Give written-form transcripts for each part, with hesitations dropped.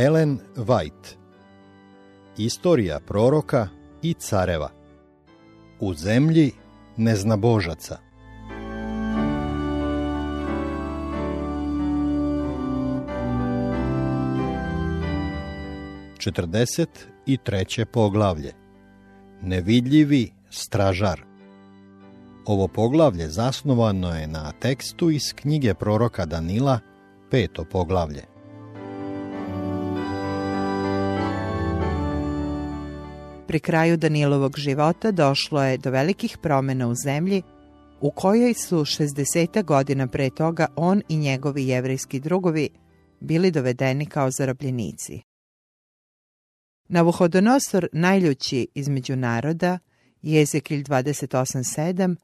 Ellen White. Istorija proroka i careva. U zemlji neznabožaca. Četrdeset i treće poglavlje. Nevidljivi stražar. Ovo poglavlje zasnovano je na tekstu iz knjige proroka Danila, peto poglavlje. Pri kraju Danilovog života došlo je do velikih promjena u zemlji, u kojoj su 60 godina pre toga on i njegovi jevrejski drugovi bili dovedeni kao zarobljenici. Nabukodonozor, najljući između naroda, Jezekilj 28.7,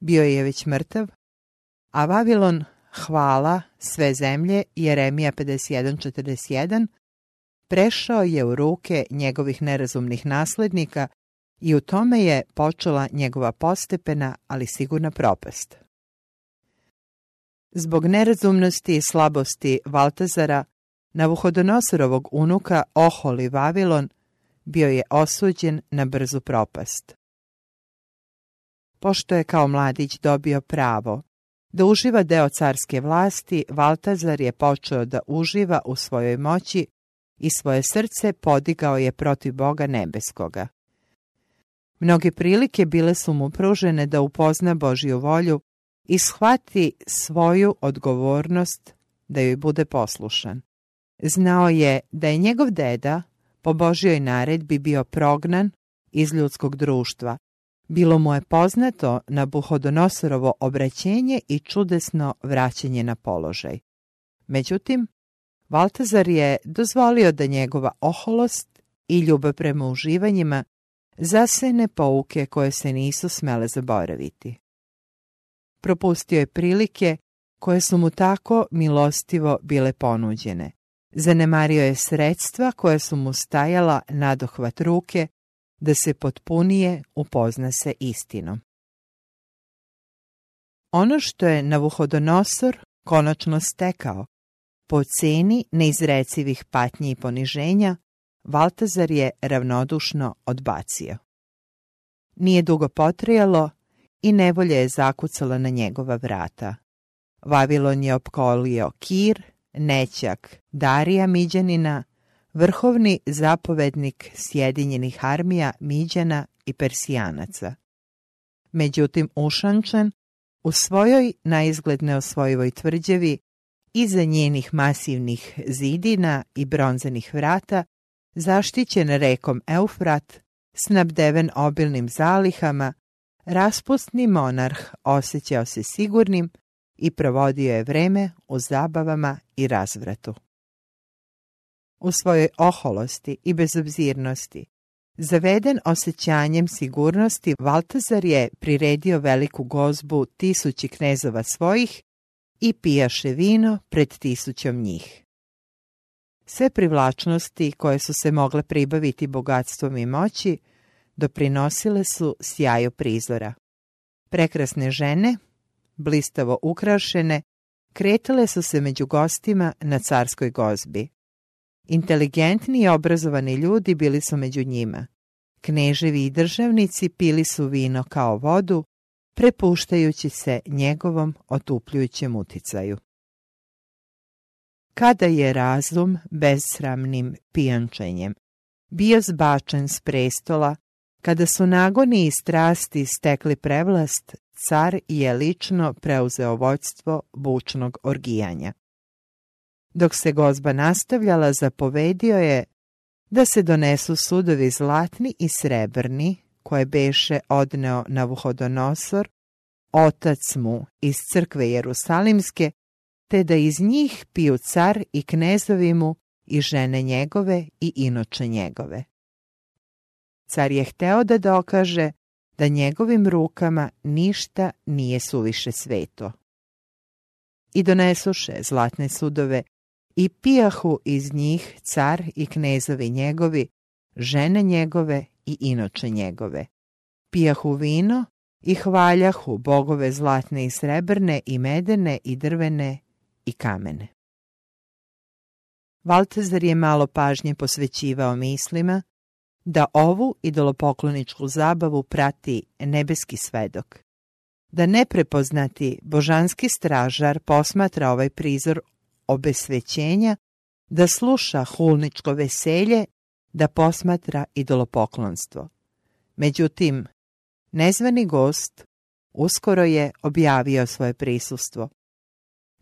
bio je već mrtav, a Vavilon, hvala sve zemlje, Jeremija 51.41, prešao je u ruke njegovih nerazumnih naslednika i u tome je počela njegova postepena, ali sigurna propast. Zbog nerazumnosti i slabosti Valtazara, Nabukodonozrovog unuka, oholi Vavilon, bio je osuđen na brzu propast. Pošto je kao mladić dobio pravo da uživa deo carske vlasti, Valtazar je počeo da uživa u svojoj moći i svoje srce podigao je protiv Boga nebeskoga. Mnoge prilike bile su mu pružene da upozna Božju volju i shvati svoju odgovornost da joj bude poslušan. Znao je da je njegov deda po Božjoj naredbi bio prognan iz ljudskog društva. Bilo mu je poznato Nabukodonozorovo obraćenje i čudesno vraćanje na položaj. Međutim, Valtazar je dozvolio da njegova oholost i ljubav prema uživanjima zasene pouke koje se nisu smele zaboraviti. Propustio je prilike koje su mu tako milostivo bile ponuđene. Zanemario je sredstva koja su mu stajala nadohvat ruke da se potpunije upozna se istinom. Ono što je Nabukodonozor konačno stekao po cijeni neizrecivih patnji i poniženja, Valtazar je ravnodušno odbacio. Nije dugo potrajalo i nevolja je zakucala na njegova vrata. Vavilon je opkolio Kir, nećak Darija Miđanina, vrhovni zapovednik Sjedinjenih armija Miđana i Persijanaca. Međutim, ušančen u svojoj naizgled neosvojivoj tvrđavi, iza njenih masivnih zidina i bronzenih vrata, zaštićen rekom Eufrat, snabdeven obilnim zalihama, raspustni monarh osjećao se sigurnim i provodio je vreme u zabavama i razvratu. U svojoj oholosti i bezobzirnosti, zaveden osjećanjem sigurnosti, Valtazar je priredio veliku gozbu 1000 knezova svojih i pijaše vino pred 1000 njih. Sve privlačnosti koje su se mogle pribaviti bogatstvom i moći doprinosile su sjaju prizora. Prekrasne žene, blistavo ukrašene, kretale su se među gostima na carskoj gozbi. Inteligentni i obrazovani ljudi bili su među njima. Kneževi i državnici pili su vino kao vodu, prepuštajući se njegovom otupljujućem uticaju. Kada je razum besramnim pijančenjem bio zbačen s prestola, kada su nagoni i strasti stekli prevlast, car je lično preuzeo vođstvo bučnog orgijanja. Dok se gozba nastavljala, zapovedio je da se donesu sudovi zlatni i srebrni, koje beše odneo Nabukodonozor, otac mu iz crkve Jerusalimske, te da iz njih piju car i knezovi mu i žene njegove i inoče njegove. Car je hteo da dokaže da njegovim rukama ništa nije suviše sveto. I donesuše zlatne sudove i pijahu iz njih car i knezovi njegovi, žene njegove i inoče njegove. Pijahu vino i hvaljahu bogove zlatne i srebrne i medene i drvene i kamene. Valtazar je malo pažnje posvećivao mislima da ovu idolopokloničku zabavu prati nebeski svedok, da neprepoznati božanski stražar posmatra ovaj prizor obesvećenja, da sluša hulničko veselje, da posmatra idolopoklonstvo. Međutim, nezvani gost uskoro je objavio svoje prisustvo.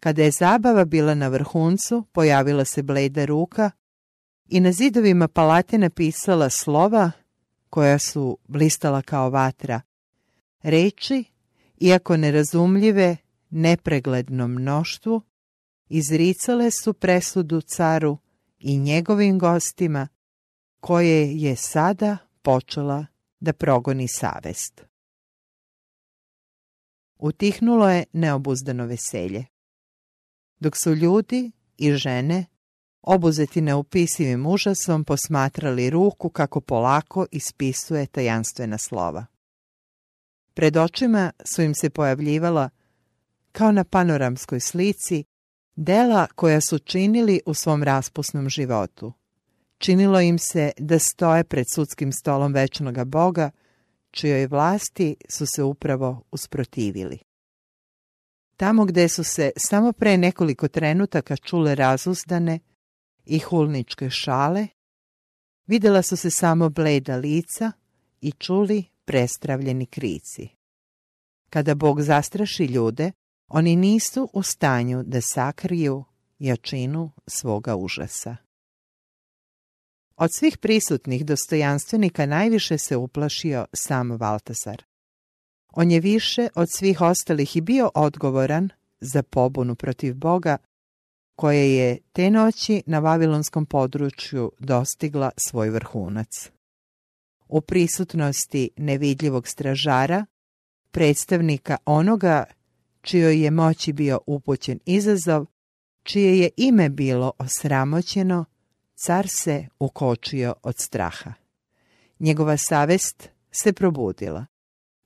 Kada je zabava bila na vrhuncu, pojavila se bleda ruka i na zidovima palate napisala slova koja su blistala kao vatra. Reči, iako nerazumljive nepreglednom mnoštvu, izricale su presudu caru i njegovim gostima, koje je sada počela da progoni savest. Utihnulo je neobuzdano veselje, dok su ljudi i žene, obuzeti neopisivim užasom, posmatrali ruku kako polako ispisuje tajanstvena slova. Pred očima su im se pojavljivala, kao na panoramskoj slici, dela koja su činili u svom raspusnom životu. Činilo im se da stoje pred sudskim stolom večnoga Boga, čijoj vlasti su se upravo usprotivili. Tamo gde su se samo pre nekoliko trenutaka čule razuzdane i hulničke šale, videla su se samo bleda lica i čuli prestravljeni krici. Kada Bog zastraši ljude, oni nisu u stanju da sakriju jačinu svoga užasa. Od svih prisutnih dostojanstvenika najviše se uplašio sam Valtazar. On je više od svih ostalih i bio odgovoran za pobunu protiv Boga, koja je te noći na vavilonskom području dostigla svoj vrhunac. U prisutnosti nevidljivog stražara, predstavnika onoga čijoj je moći bio upućen izazov, čije je ime bilo osramoćeno, car se ukočio od straha. Njegova savest se probudila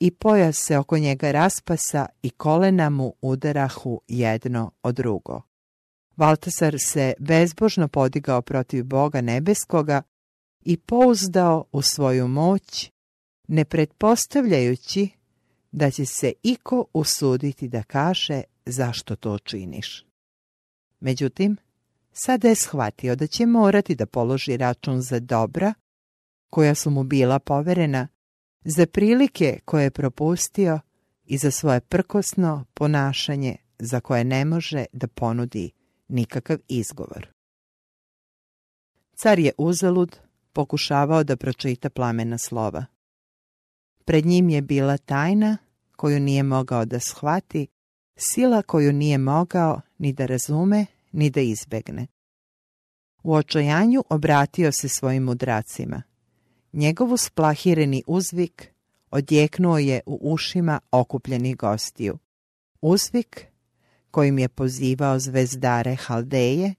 i pojas se oko njega raspasa i kolena mu udarahu jedno o drugo. Valtazar se bezbožno podigao protiv Boga nebeskoga i pouzdao u svoju moć, ne pretpostavljajući da će se iko usuditi da kaže zašto to činiš. Međutim, sada je shvatio da će morati da položi račun za dobra koja su mu bila poverena, za prilike koje je propustio i za svoje prkosno ponašanje za koje ne može da ponudi nikakav izgovor. Car je uzalud pokušavao da pročita plamena slova. Pred njim je bila tajna koju nije mogao da shvati, sila koju nije mogao ni da razume, ni da izbegne. U očajanju obratio se svojim mudracima. Njegov usplahireni uzvik odjeknuo je u ušima okupljenih gostiju. Uzvik kojim je pozivao zvezdare Haldeje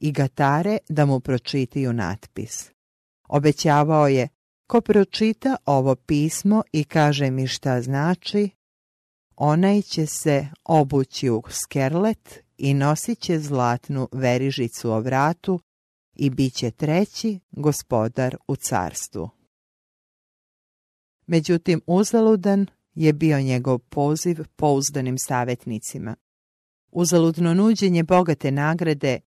i Gatare da mu pročitaju natpis. Obećavao je, ko pročita ovo pismo i kaže mi šta znači, onaj će se obući u skerlet i nosit će zlatnu verižicu o vratu i bit će treći gospodar u carstvu. Međutim, uzaludan je bio njegov poziv pouzdanim savjetnicima. Uzaludno nuđenje bogate nagrade,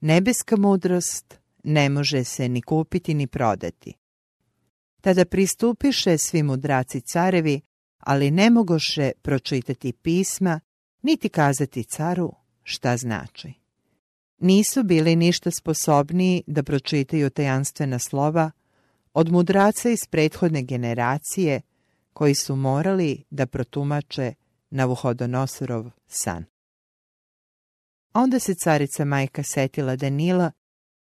nebeska mudrost ne može se ni kupiti ni prodati. Tada pristupiše svi mudraci carevi, ali ne mogoše pročitati pisma, niti kazati caru šta znači. Nisu bili ništa sposobniji da pročitaju tajanstvena slova od mudraca iz prethodne generacije koji su morali da protumače Nabukodonosorov san. Onda se carica majka setila Danila,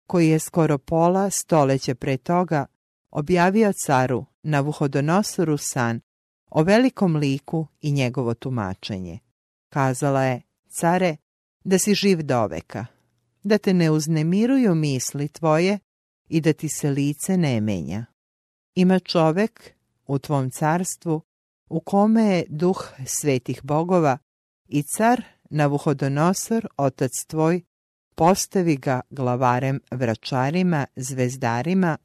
koji je skoro pola stoleća pre toga objavio caru Nabukodonosoru san o velikom liku i njegovo tumačenje. Kazala je, care, da si živ doveka, da te ne uznemiruju misli tvoje i da ti se lice ne menja. Ima čovek u tvom carstvu u kome je duh svetih bogova i car Nabukodonosor, otac tvoj, postavi ga glavarem vračarima, zvezdarima,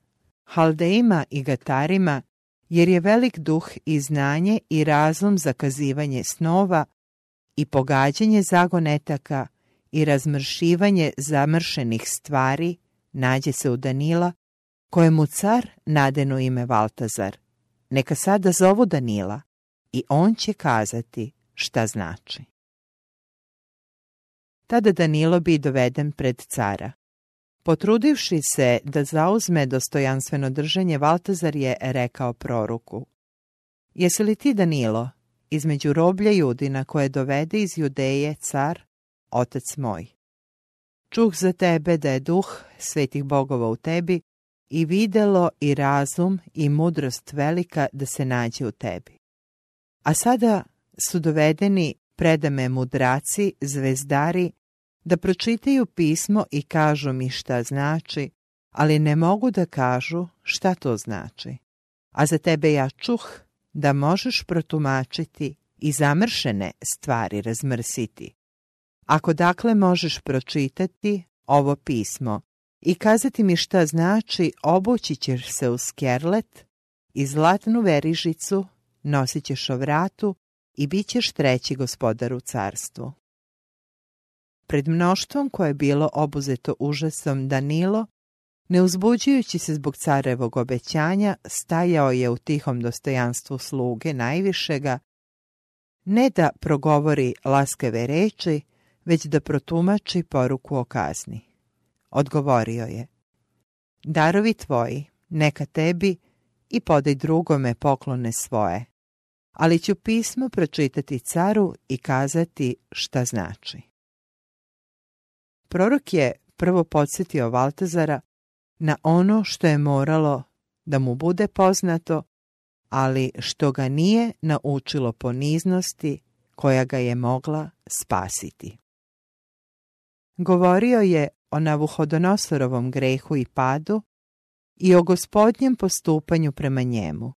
Haldejima i Gatarima, jer je velik duh i znanje i razlom zakazivanje snova i pogađanje zagonetaka i razmršivanje zamršenih stvari, nađe se u Danila, kojemu car nadenu ime Valtazar. Neka sada zovu Danila i on će kazati šta znači. Tada Danilo bi doveden pred cara. Potrudivši se da zauzme dostojanstveno držanje, Valtazar je rekao proruku: "Jesi li ti, Danilo, između roblja Judina koje dovede iz Judeje car, otac moj? Čuh za tebe da je duh svetih bogova u tebi i videlo i razum i mudrost velika da se nađe u tebi. A sada su dovedeni predame mudraci, zvezdari, da pročitaju pismo i kažu mi šta znači, ali ne mogu da kažu šta to znači. A za tebe ja čuh da možeš protumačiti i zamršene stvari razmrsiti. Ako dakle možeš pročitati ovo pismo i kazati mi šta znači, obući ćeš se u skerlet i zlatnu verižicu, nosit ćeš o vratu i bit ćeš treći gospodar u carstvu." Pred mnoštvom koje je bilo obuzeto užasom, Danilo, ne uzbuđujući se zbog carevog obećanja, stajao je u tihom dostojanstvu sluge najvišega, ne da progovori laskave reči, već da protumači poruku o kazni. Odgovorio je: "Darovi tvoji, neka tebi, i podaj drugome poklone svoje, ali ću pismo pročitati caru i kazati šta znači." Prorok je prvo podsjetio Valtazara na ono što je moralo da mu bude poznato, ali što ga nije naučilo poniznosti koja ga je mogla spasiti. Govorio je o Nabukodonozorovom grehu i padu i o gospodnjem postupanju prema njemu,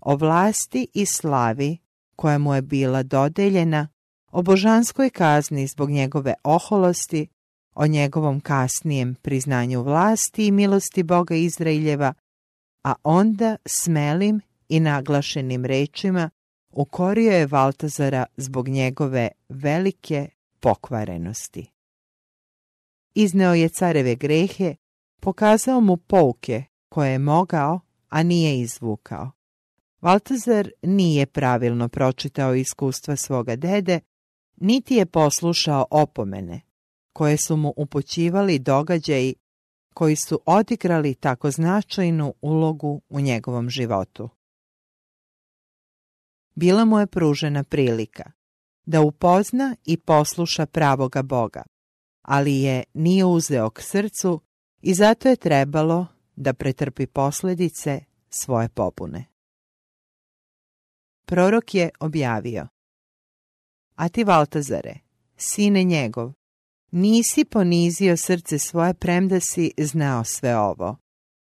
o vlasti i slavi koja mu je bila dodeljena, o božanskoj kazni zbog njegove oholosti, o njegovom kasnijem priznanju vlasti i milosti Boga Izraeljeva, a onda smelim i naglašenim rečima ukorio je Valtazara zbog njegove velike pokvarenosti. Izneo je careve grehe, pokazao mu pouke koje je mogao, a nije izvukao. Valtazar nije pravilno pročitao iskustva svoga dede, niti je poslušao opomene koje su mu upućivali događaji koji su odigrali tako značajnu ulogu u njegovom životu. Bila mu je pružena prilika da upozna i posluša pravoga Boga, ali je nije uzeo k srcu i zato je trebalo da pretrpi posljedice svoje pobune. Prorok je objavio: "A ti, Valtazare, sine njegov, nisi ponizio srce svoje premda si znao sve ovo,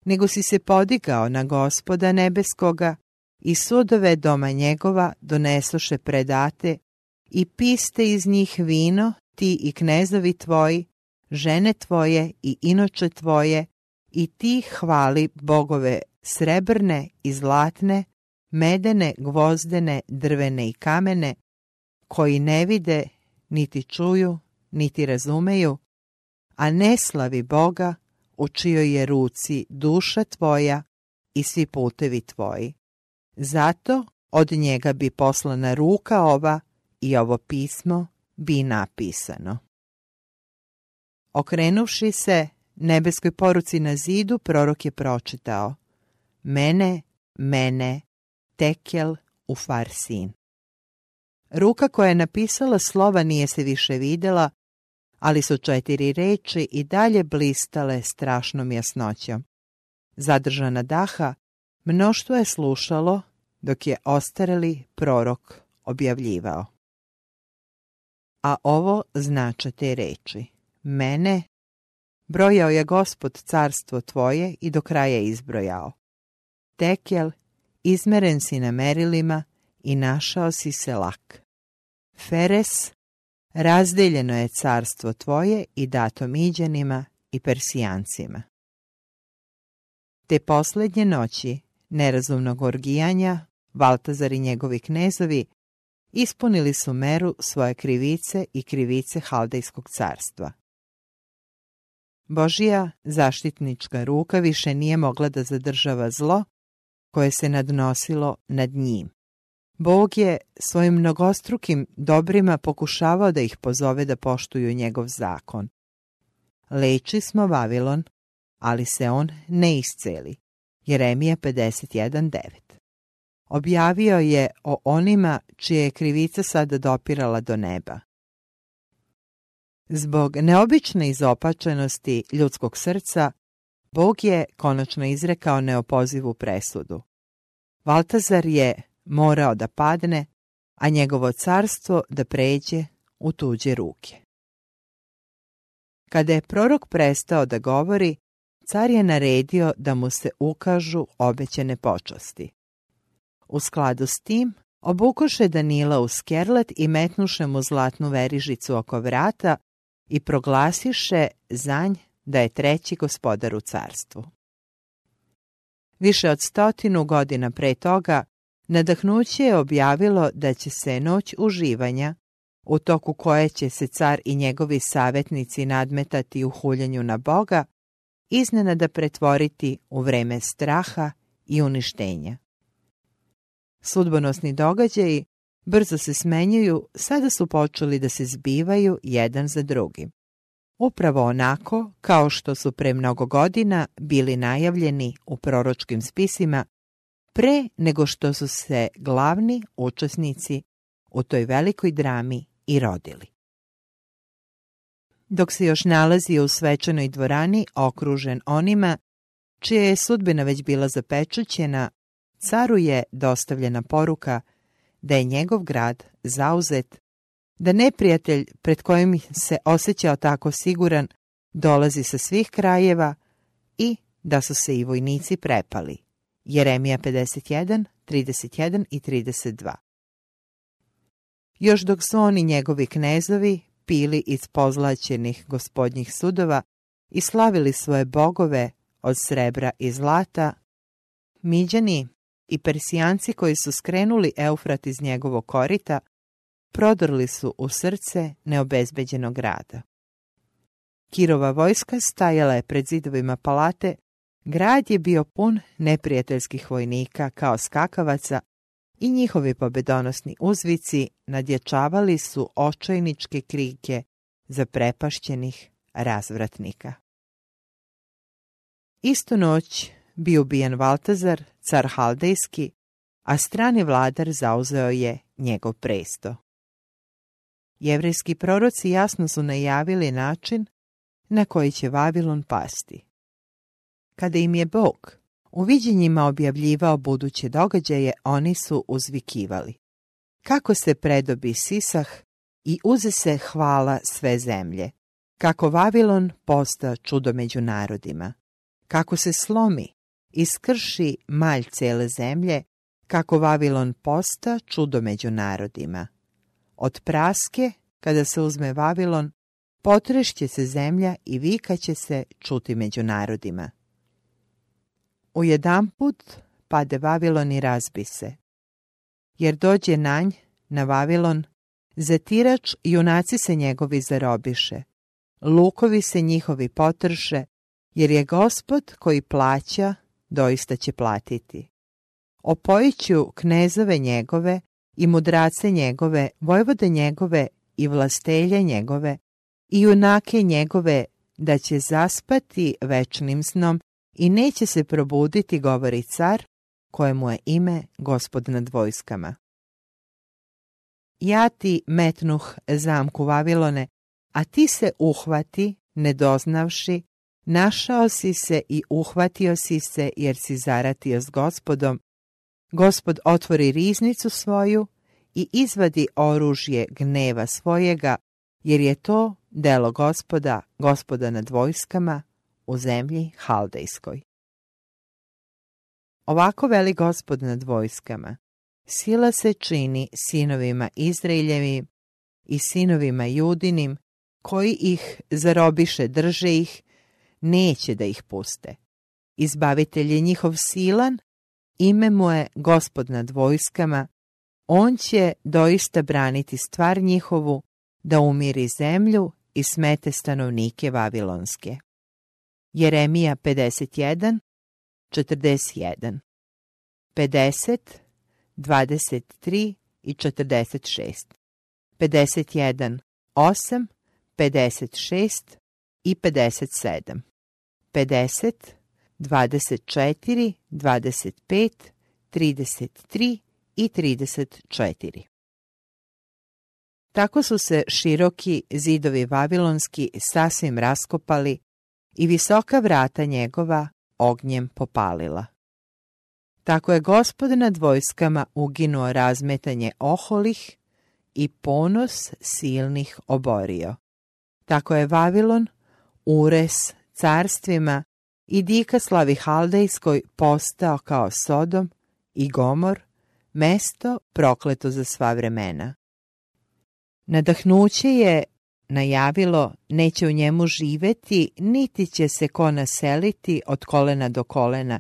nego si se podigao na Gospoda nebeskoga i sudove doma njegova donesoše predate i piste iz njih vino ti i knezovi tvoji, žene tvoje i inoče tvoje, i ti hvali bogove srebrne i zlatne, medene, gvozdene, drvene i kamene, koji ne vide, niti čuju, niti razumeju, a ne slavi Boga u čijoj je ruci duša tvoja i svi putevi tvoji. Zato od njega bi poslana ruka ova i ovo pismo bi napisano." Okrenuvši se nebeskoj poruci na zidu, prorok je pročitao: "Mene, mene, tekel u farsin." Ruka koja je napisala slova nije se više vidjela, ali su 4 reči i dalje blistale strašnom jasnoćom. Zadržana daha, mnoštvo je slušalo dok je ostareli prorok objavljivao. A ovo znače te reči: "Mene brojao je Gospod carstvo tvoje i do kraja izbrojao. Tekel, izmeren si na merilima i našao si se lak. Feres, razdeljeno je carstvo tvoje i dato Miđanima i Persijancima. Te posljednje noći nerazumnog orgijanja Valtazar i njegovi knezovi ispunili su meru svoje krivice i krivice Haldejskog carstva. Božija zaštitnička ruka više nije mogla da zadržava zlo koje se nadnosilo nad njim. Bog je svojim mnogostrukim dobrima pokušavao da ih pozove da poštuju njegov zakon. Leči smo Vavilon, ali se on ne isceli. Jeremija 51.9. Objavio je o onima čija je krivica sada dopirala do neba. Zbog neobične izopačenosti ljudskog srca, Bog je konačno izrekao neopozivu presudu. Valtazar je morao da padne, a njegovo carstvo da pređe u tuđe ruke. Kada je prorok prestao da govori, car je naredio da mu se ukažu obećene počasti. U skladu s tim, obukoše Danila u skerlet i metnuše mu zlatnu verižicu oko vrata i proglasiše zanj da je treći gospodar u carstvu. Više od 100 godina pre toga, nadahnuće je objavilo da će se noć uživanja, u toku koje će se car i njegovi savjetnici nadmetati u huljenju na Boga, iznenada pretvoriti u vreme straha i uništenja. Sudbonosni događaji brzo se smenjuju, sada su počeli da se zbivaju jedan za drugim. Upravo onako kao što su pre mnogo godina bili najavljeni u proročkim spisima, pre nego što su se glavni učesnici u toj velikoj drami i rodili. Dok se još nalazi u svečanoj dvorani okružen onima čija je sudbina već bila zapečaćena, caru je dostavljena poruka da je njegov grad zauzet, da neprijatelj pred kojim se osjećao tako siguran dolazi sa svih krajeva i da su se i vojnici prepali. Jeremija 51, 31 i 32. Još dok su oni njegovi knezovi pili iz pozlaćenih gospodnjih sudova i slavili svoje bogove od srebra i zlata, Miđani i Persijanci koji su skrenuli Eufrat iz njegovog korita prodrli su u srce neobezbeđenog grada. Kirova vojska stajala je pred zidovima palate, grad je bio pun neprijateljskih vojnika kao skakavaca i njihovi pobedonosni uzvici nadjačavali su očajničke krike zaprepašćenih razvratnika. Istu noć bio ubijen Valtazar, car Haldejski, a strani vladar zauzeo je njegov presto. Jevrejski proroci jasno su najavili način na koji će Vavilon pasti. Kada im je Bog u viđenjima objavljivao buduće događaje, oni su uzvikivali: kako se predobi sisah i uze se hvala sve zemlje, kako Vavilon posta čudo među narodima, kako se slomi, iskrši malj cele zemlje, kako Vavilon posta čudo među narodima. Od praske, kada se uzme Vavilon, potrešće se zemlja i vikaće se čuti među narodima. Ujedanput pade Vavilon i razbi se, jer dođe nanj, na Vavilon, zatirač i junaci se njegovi zarobiše, lukovi se njihovi potrše, jer je Gospod koji plaća, doista će platiti. Opojiću knezove njegove i mudrace njegove, vojvode njegove i vlastelje njegove i junake njegove, da će zaspati večnim snom i neće se probuditi, govori car, kojemu je ime Gospod nad vojskama. Ja ti metnuh zamku Vavilone, a ti se uhvati, nedoznavši, našao si se i uhvatio si se, jer si zaratio s Gospodom. Gospod otvori riznicu svoju i izvadi oružje gneva svojega, jer je to delo Gospoda, Gospoda nad vojskama, u zemlji Haldejskoj. Ovako veli Gospod nad vojskama: sila se čini sinovima Izrailjevi, i sinovima judinim, koji ih zarobiše, drže ih, neće da ih puste. Izbavitelj je njihov silan, ime mu je Gospod nad vojskama, on će doista braniti stvar njihovu, da umiri zemlju i smete stanovnike Vavilonske. Jeremija 51, 41, 50, 23 i 46, 51, 8, 56 i 57, 50, 24, 25, 33 i 34. Tako su se široki zidovi Vavilonski sasvim raskopali i visoka vrata njegova ognjem popalila. Tako je Gospod nad vojskama uginuo razmetanje oholih i ponos silnih oborio. Tako je Vavilon ures carstvima i dika slavi Haldejskoj postao kao Sodom i Gomor, mesto prokleto za sva vremena. Nadahnuće je najavilo, neće u njemu živeti, niti će se ko naseliti od kolena do kolena,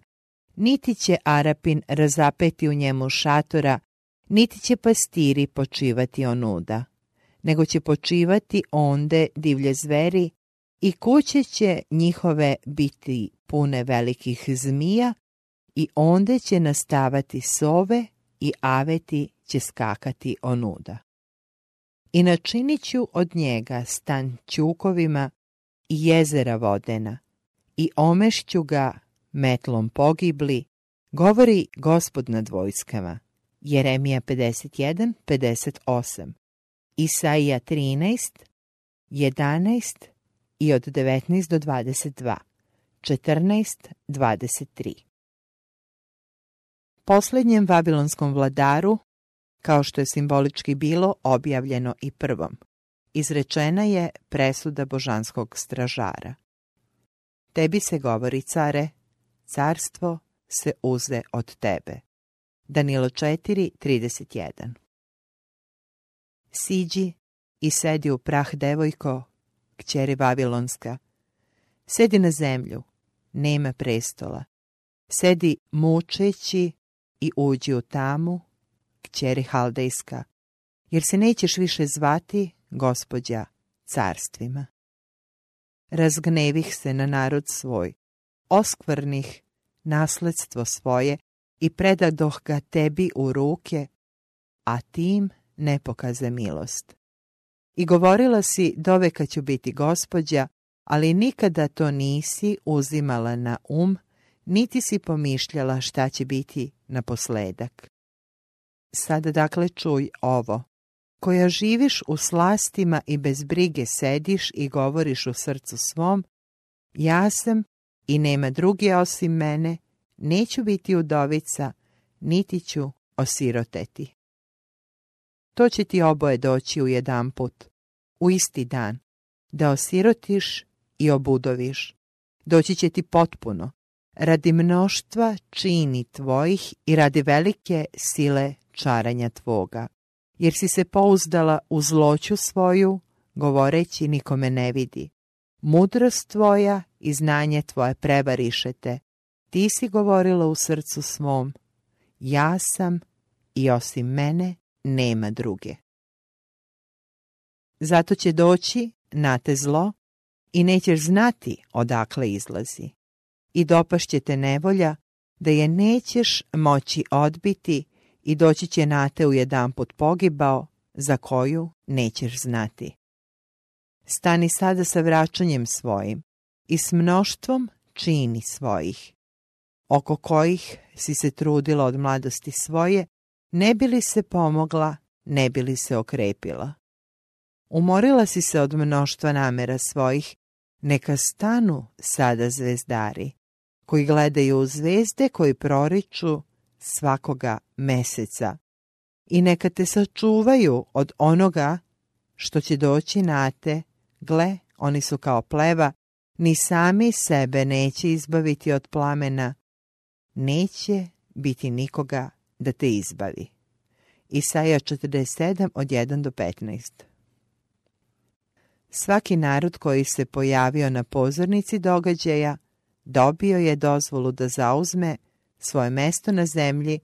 niti će Arapin razapeti u njemu šatora, niti će pastiri počivati onuda, nego će počivati onde divlje zveri i kuće će njihove biti pune velikih zmija i onde će nastavati sove i aveti će skakati onuda. I načinit ću od njega stan ćukovima i jezera vodena i omešću ga metlom pogibli, govori Gospod nad vojskama. Jeremija 51, 58, Isaija 13, 11 i od 19 do 22, 14, 23. Posljednjem vabilonskom vladaru, kao što je simbolički bilo objavljeno i prvom, izrečena je presuda božanskog stražara. Tebi se govori, care, carstvo se uze od tebe. Danilo 4.31. Siđi i sedi u prah, devojko, kćeri Vavilonska. Sedi na zemlju, nema prestola. Sedi mučeći i uđi u tamu, kćeri Haldejska, jer se nećeš više zvati Gospođa carstvima. Razgnevih se na narod svoj, oskvrnih nasledstvo svoje i predadoh ga tebi u ruke, a tim ne pokaze milost. I govorila si, doveka ću biti gospođa, ali nikada to nisi uzimala na um, niti si pomišljala šta će biti naposledak. Sada dakle čuj ovo, koja živiš u slastima i bez brige sediš i govoriš u srcu svom, ja sam i nema druge osim mene, neću biti udovica, niti ću osiroteti. To će ti oboje doći u jedan put, u isti dan, da osirotiš i obudoviš. Doći će ti potpuno, radi mnoštva čini tvojih i radi velike sile čaranja tvoga, jer si se pouzdala u zloću svoju, govoreći nikome ne vidi. Mudrost tvoja i znanje tvoje prevarišete. Ti si govorila u srcu svom, ja sam i osim mene nema druge. Zato će doći na te zlo i nećeš znati odakle izlazi. I dopašće te nevolja da je nećeš moći odbiti i doći će na te u jedanput pogibao za koju nećeš znati. Stani sada sa vraćanjem svojim i s mnoštvom čini svojih, oko kojih si se trudila od mladosti svoje, ne bi li se pomogla, ne bi li se okrepila. Umorila si se od mnoštva namera svojih, neka stanu sada zvezdari, koji gledaju u zvezde, koji proriču svakoga meseca, i neka te sačuvaju od onoga što će doći na te, gle, oni su kao pleva, ni sami sebe neće izbaviti od plamena, neće biti nikoga da te izbavi. Isaija 47 od 1 do 15. Svaki narod koji se pojavio na pozornici događaja dobio je dozvolu da zauzme svoje mesto na zemlji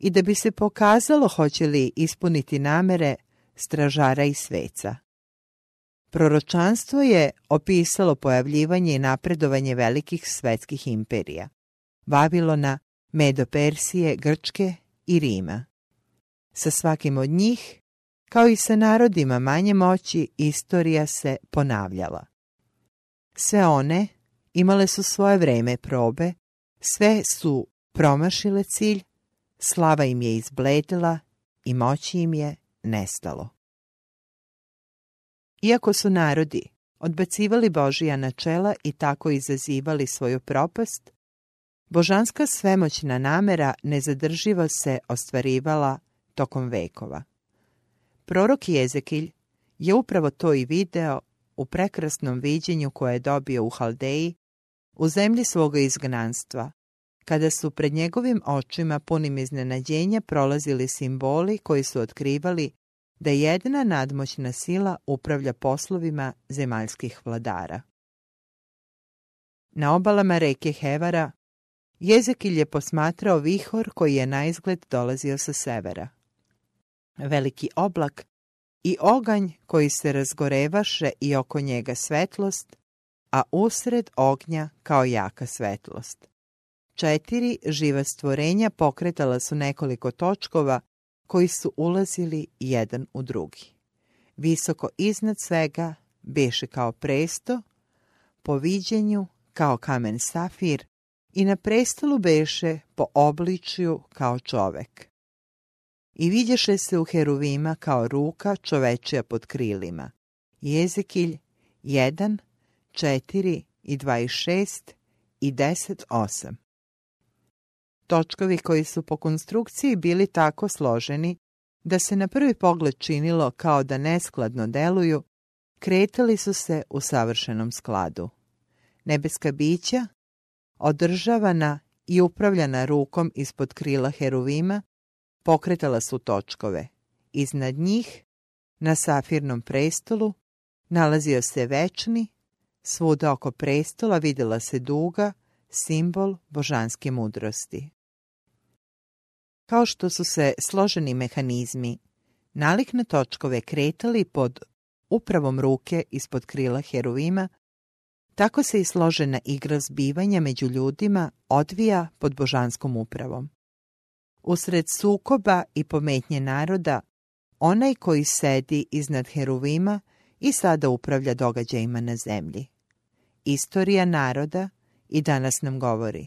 i da bi se pokazalo hoće li ispuniti namere stražara i sveca. Proročanstvo je opisalo pojavljivanje i napredovanje velikih svetskih imperija, Vavilona, Medo-Persije, Grčke i Rima. Sa svakim od njih, kao i sa narodima manje moći, istorija se ponavljala. Sve one imale su svoje vreme probe, sve su promašile cilj, slava im je izbledila i moći im je nestalo. Iako su narodi odbacivali Božija načela i tako izazivali svoju propast, božanska svemoćna namera nezadrživo se ostvarivala tokom vekova. Prorok Jezekilj je upravo to i video u prekrasnom viđenju koje je dobio u Haldeji, u zemlji svoga izgnanstva, kada su pred njegovim očima punim iznenađenja prolazili simboli koji su otkrivali da jedna nadmoćna sila upravlja poslovima zemaljskih vladara. Na obalama reke Hevara Jezekilj je posmatrao vihor koji je na izgled dolazio sa severa, veliki oblak i oganj koji se razgorevaše i oko njega svetlost, a usred ognja kao jaka svetlost. 4 živa stvorenja pokretala su nekoliko točkova koji su ulazili jedan u drugi. Visoko iznad svega beše kao presto, po viđenju kao kamen safir i na prestolu beše po obličju kao čovek. I vidješe se u heruvima kao ruka čovečija pod krilima. Jezekilj 1, 4 i 26 i 10:8. Točkovi koji su po konstrukciji bili tako složeni da se na prvi pogled činilo kao da neskladno deluju, kretali su se u savršenom skladu. Nebeska bića, održavana i upravljana rukom ispod krila heruvima, pokretala su točkove. Iznad njih, na safirnom prestolu, nalazio se večni, svuda oko prestola vidjela se duga, simbol božanske mudrosti. Kao što su se složeni mehanizmi nalik na točkove kretali pod upravom ruke ispod krila heruvima, tako se i složena igra zbivanja među ljudima odvija pod božanskom upravom. Usred sukoba i pometnje naroda, onaj koji sedi iznad heruvima i sada upravlja događajima na zemlji. Istorija naroda i danas nam govori: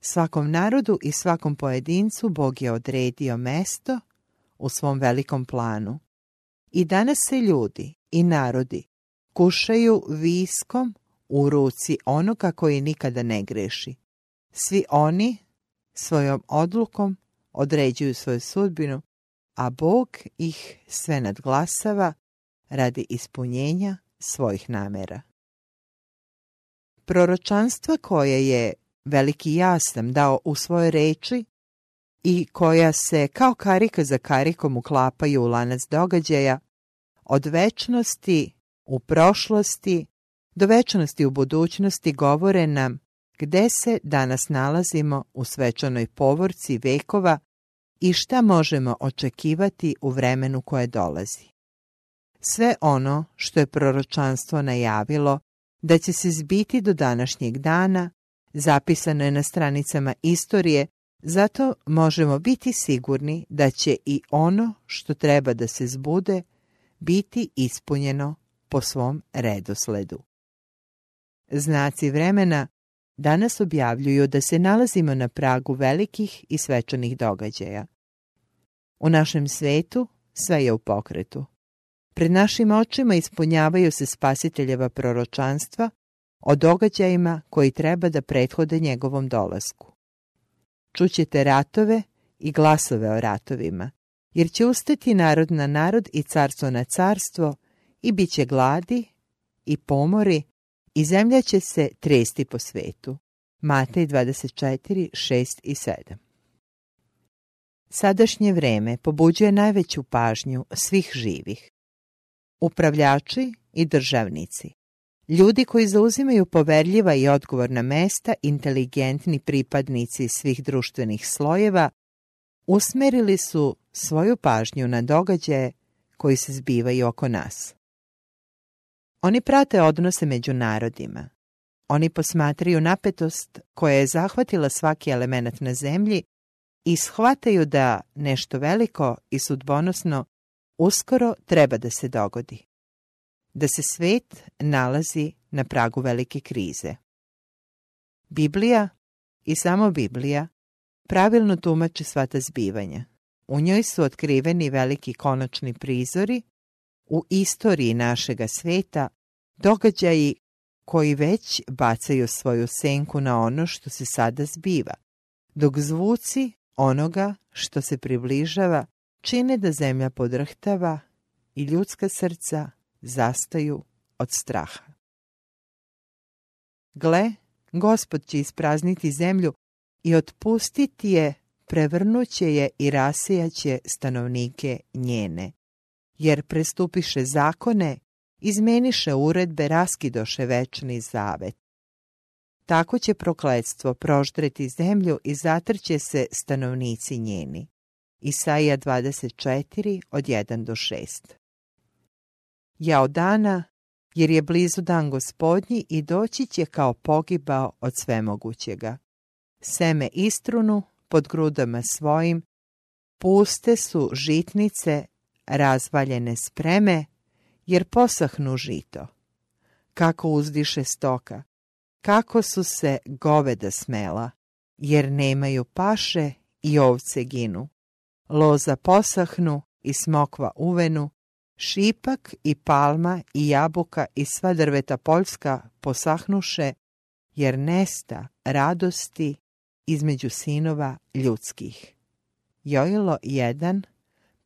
svakom narodu i svakom pojedincu Bog je odredio mesto u svom velikom planu. I danas se ljudi i narodi kušaju viskom u ruci onoga koji nikada ne greši. Svi oni svojom odlukom određuju svoju sudbinu, a Bog ih sve nadglasava radi ispunjenja svojih namera. Proročanstva koje je veliki jasam dao u svoje reči i koja se kao karika za karikom uklapaju u lanac događaja, od večnosti u prošlosti do večnosti u budućnosti, govore nam gde se danas nalazimo u svečanoj povorci vekova i šta možemo očekivati u vremenu koje dolazi. Sve ono što je proročanstvo najavilo da će se zbiti do današnjeg dana zapisano je na stranicama istorije, zato možemo biti sigurni da će i ono što treba da se zbude biti ispunjeno po svom redosledu. Znaci vremena danas objavljuju da se nalazimo na pragu velikih i svečanih događaja. U našem svetu sve je u pokretu. Pred našim očima ispunjavaju se spasiteljeva proročanstva o događajima koji treba da prethode njegovom dolasku. Čućete ratove i glasove o ratovima, jer će ustati narod na narod i carstvo na carstvo, i bit će gladi i pomori, i zemlja će se tresti po svetu. Matej 24, 6 i 7. Sadašnje vreme pobuđuje najveću pažnju svih živih. Upravljači i državnici. Ljudi koji zauzimaju poverljiva i odgovorna mesta, inteligentni pripadnici svih društvenih slojeva, usmerili su svoju pažnju na događaje koji se zbivaju oko nas. Oni prate odnose među narodima. Oni posmatraju napetost koja je zahvatila svaki elemenat na zemlji i shvataju da nešto veliko i sudbonosno uskoro treba da se dogodi. Da se svet nalazi na pragu velike krize. Biblija i samo Biblija pravilno tumači sva ta zbivanja. U njoj su otkriveni veliki konačni prizori u istoriji našega sveta, događaji koji već bacaju svoju senku na ono što se sada zbiva, dok zvuci onoga što se približava čine da zemlja podrhtava i ljudska srca zastaju od straha. Gle, Gospod će isprazniti zemlju i otpustiti je, prevrnuće je i rasijaće stanovnike njene, jer prestupiše zakone, izmeniše uredbe, raskidoše večni zavet. Tako će prokletstvo proždreti zemlju i zatrće se stanovnici njeni. Isaija 24 od 1 do 6. Jao dana, jer je blizu dan Gospodnji i doći će kao pogibao od svemogućega. Seme istrunu pod grudama svojim, puste su žitnice, razvaljene spreme, jer posahnu žito. Kako uzdiše stoka, kako su se goveda smela, jer nemaju paše i ovce ginu. Loza posahnu i smokva uvenu, šipak i palma i jabuka i sva drveta poljska posahnuše, jer nesta radosti između sinova ljudskih. Joilo 1,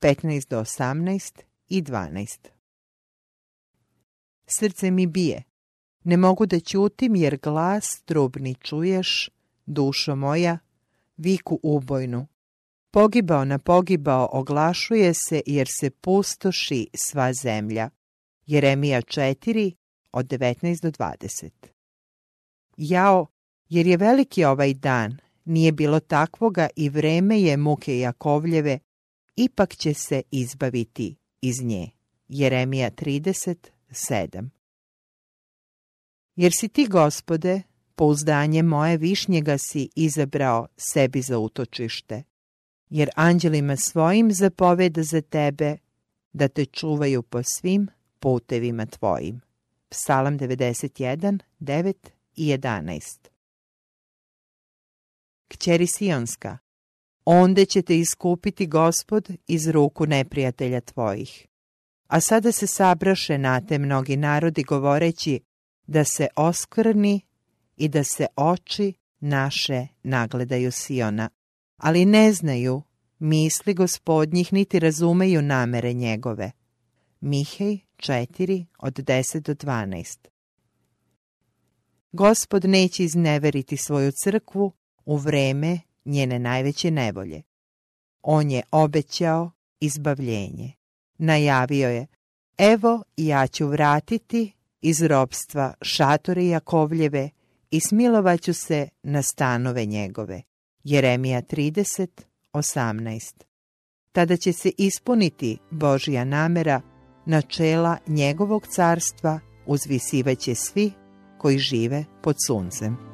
15 do 18 i 12. Srce mi bije, ne mogu da ćutim, jer glas trubni čuješ, dušo moja, viku ubojnu. Pogibao na pogibao oglašuje se, jer se pustoši sva zemlja. Jeremija 4, od 19 do 20. Jao, jer je veliki ovaj dan, nije bilo takvoga i vreme je muke Jakovljeve, ipak će se izbaviti iz nje. Jeremija 30:7. Jer si ti, Gospode, pouzdanje moje, višnjega si izabrao sebi za utočište, jer anđelima svojim zapoveda za tebe da te čuvaju po svim putevima tvojim. Psalam 91, 9 i 11. Kćeri Sionska, onda će te iskupiti Gospod iz ruku neprijatelja tvojih. A sada se sabraše na te mnogi narodi, govoreći da se oskrni i da se oči naše nagledaju Siona, ali ne znaju misli Gospodnjih, niti razumeju namere njegove. Mihej 4 od 10 do 12. Gospod neće izneveriti svoju crkvu u vreme njene najveće nevolje. On je obećao izbavljenje. Najavio je, evo ja ću vratiti iz robstva šatore Jakovljeve i smilovaću se na stanove njegove. Jeremija 30:18. Tada će se ispuniti Božja namera, načela njegovog carstva uzvisivaće svi koji žive pod suncem.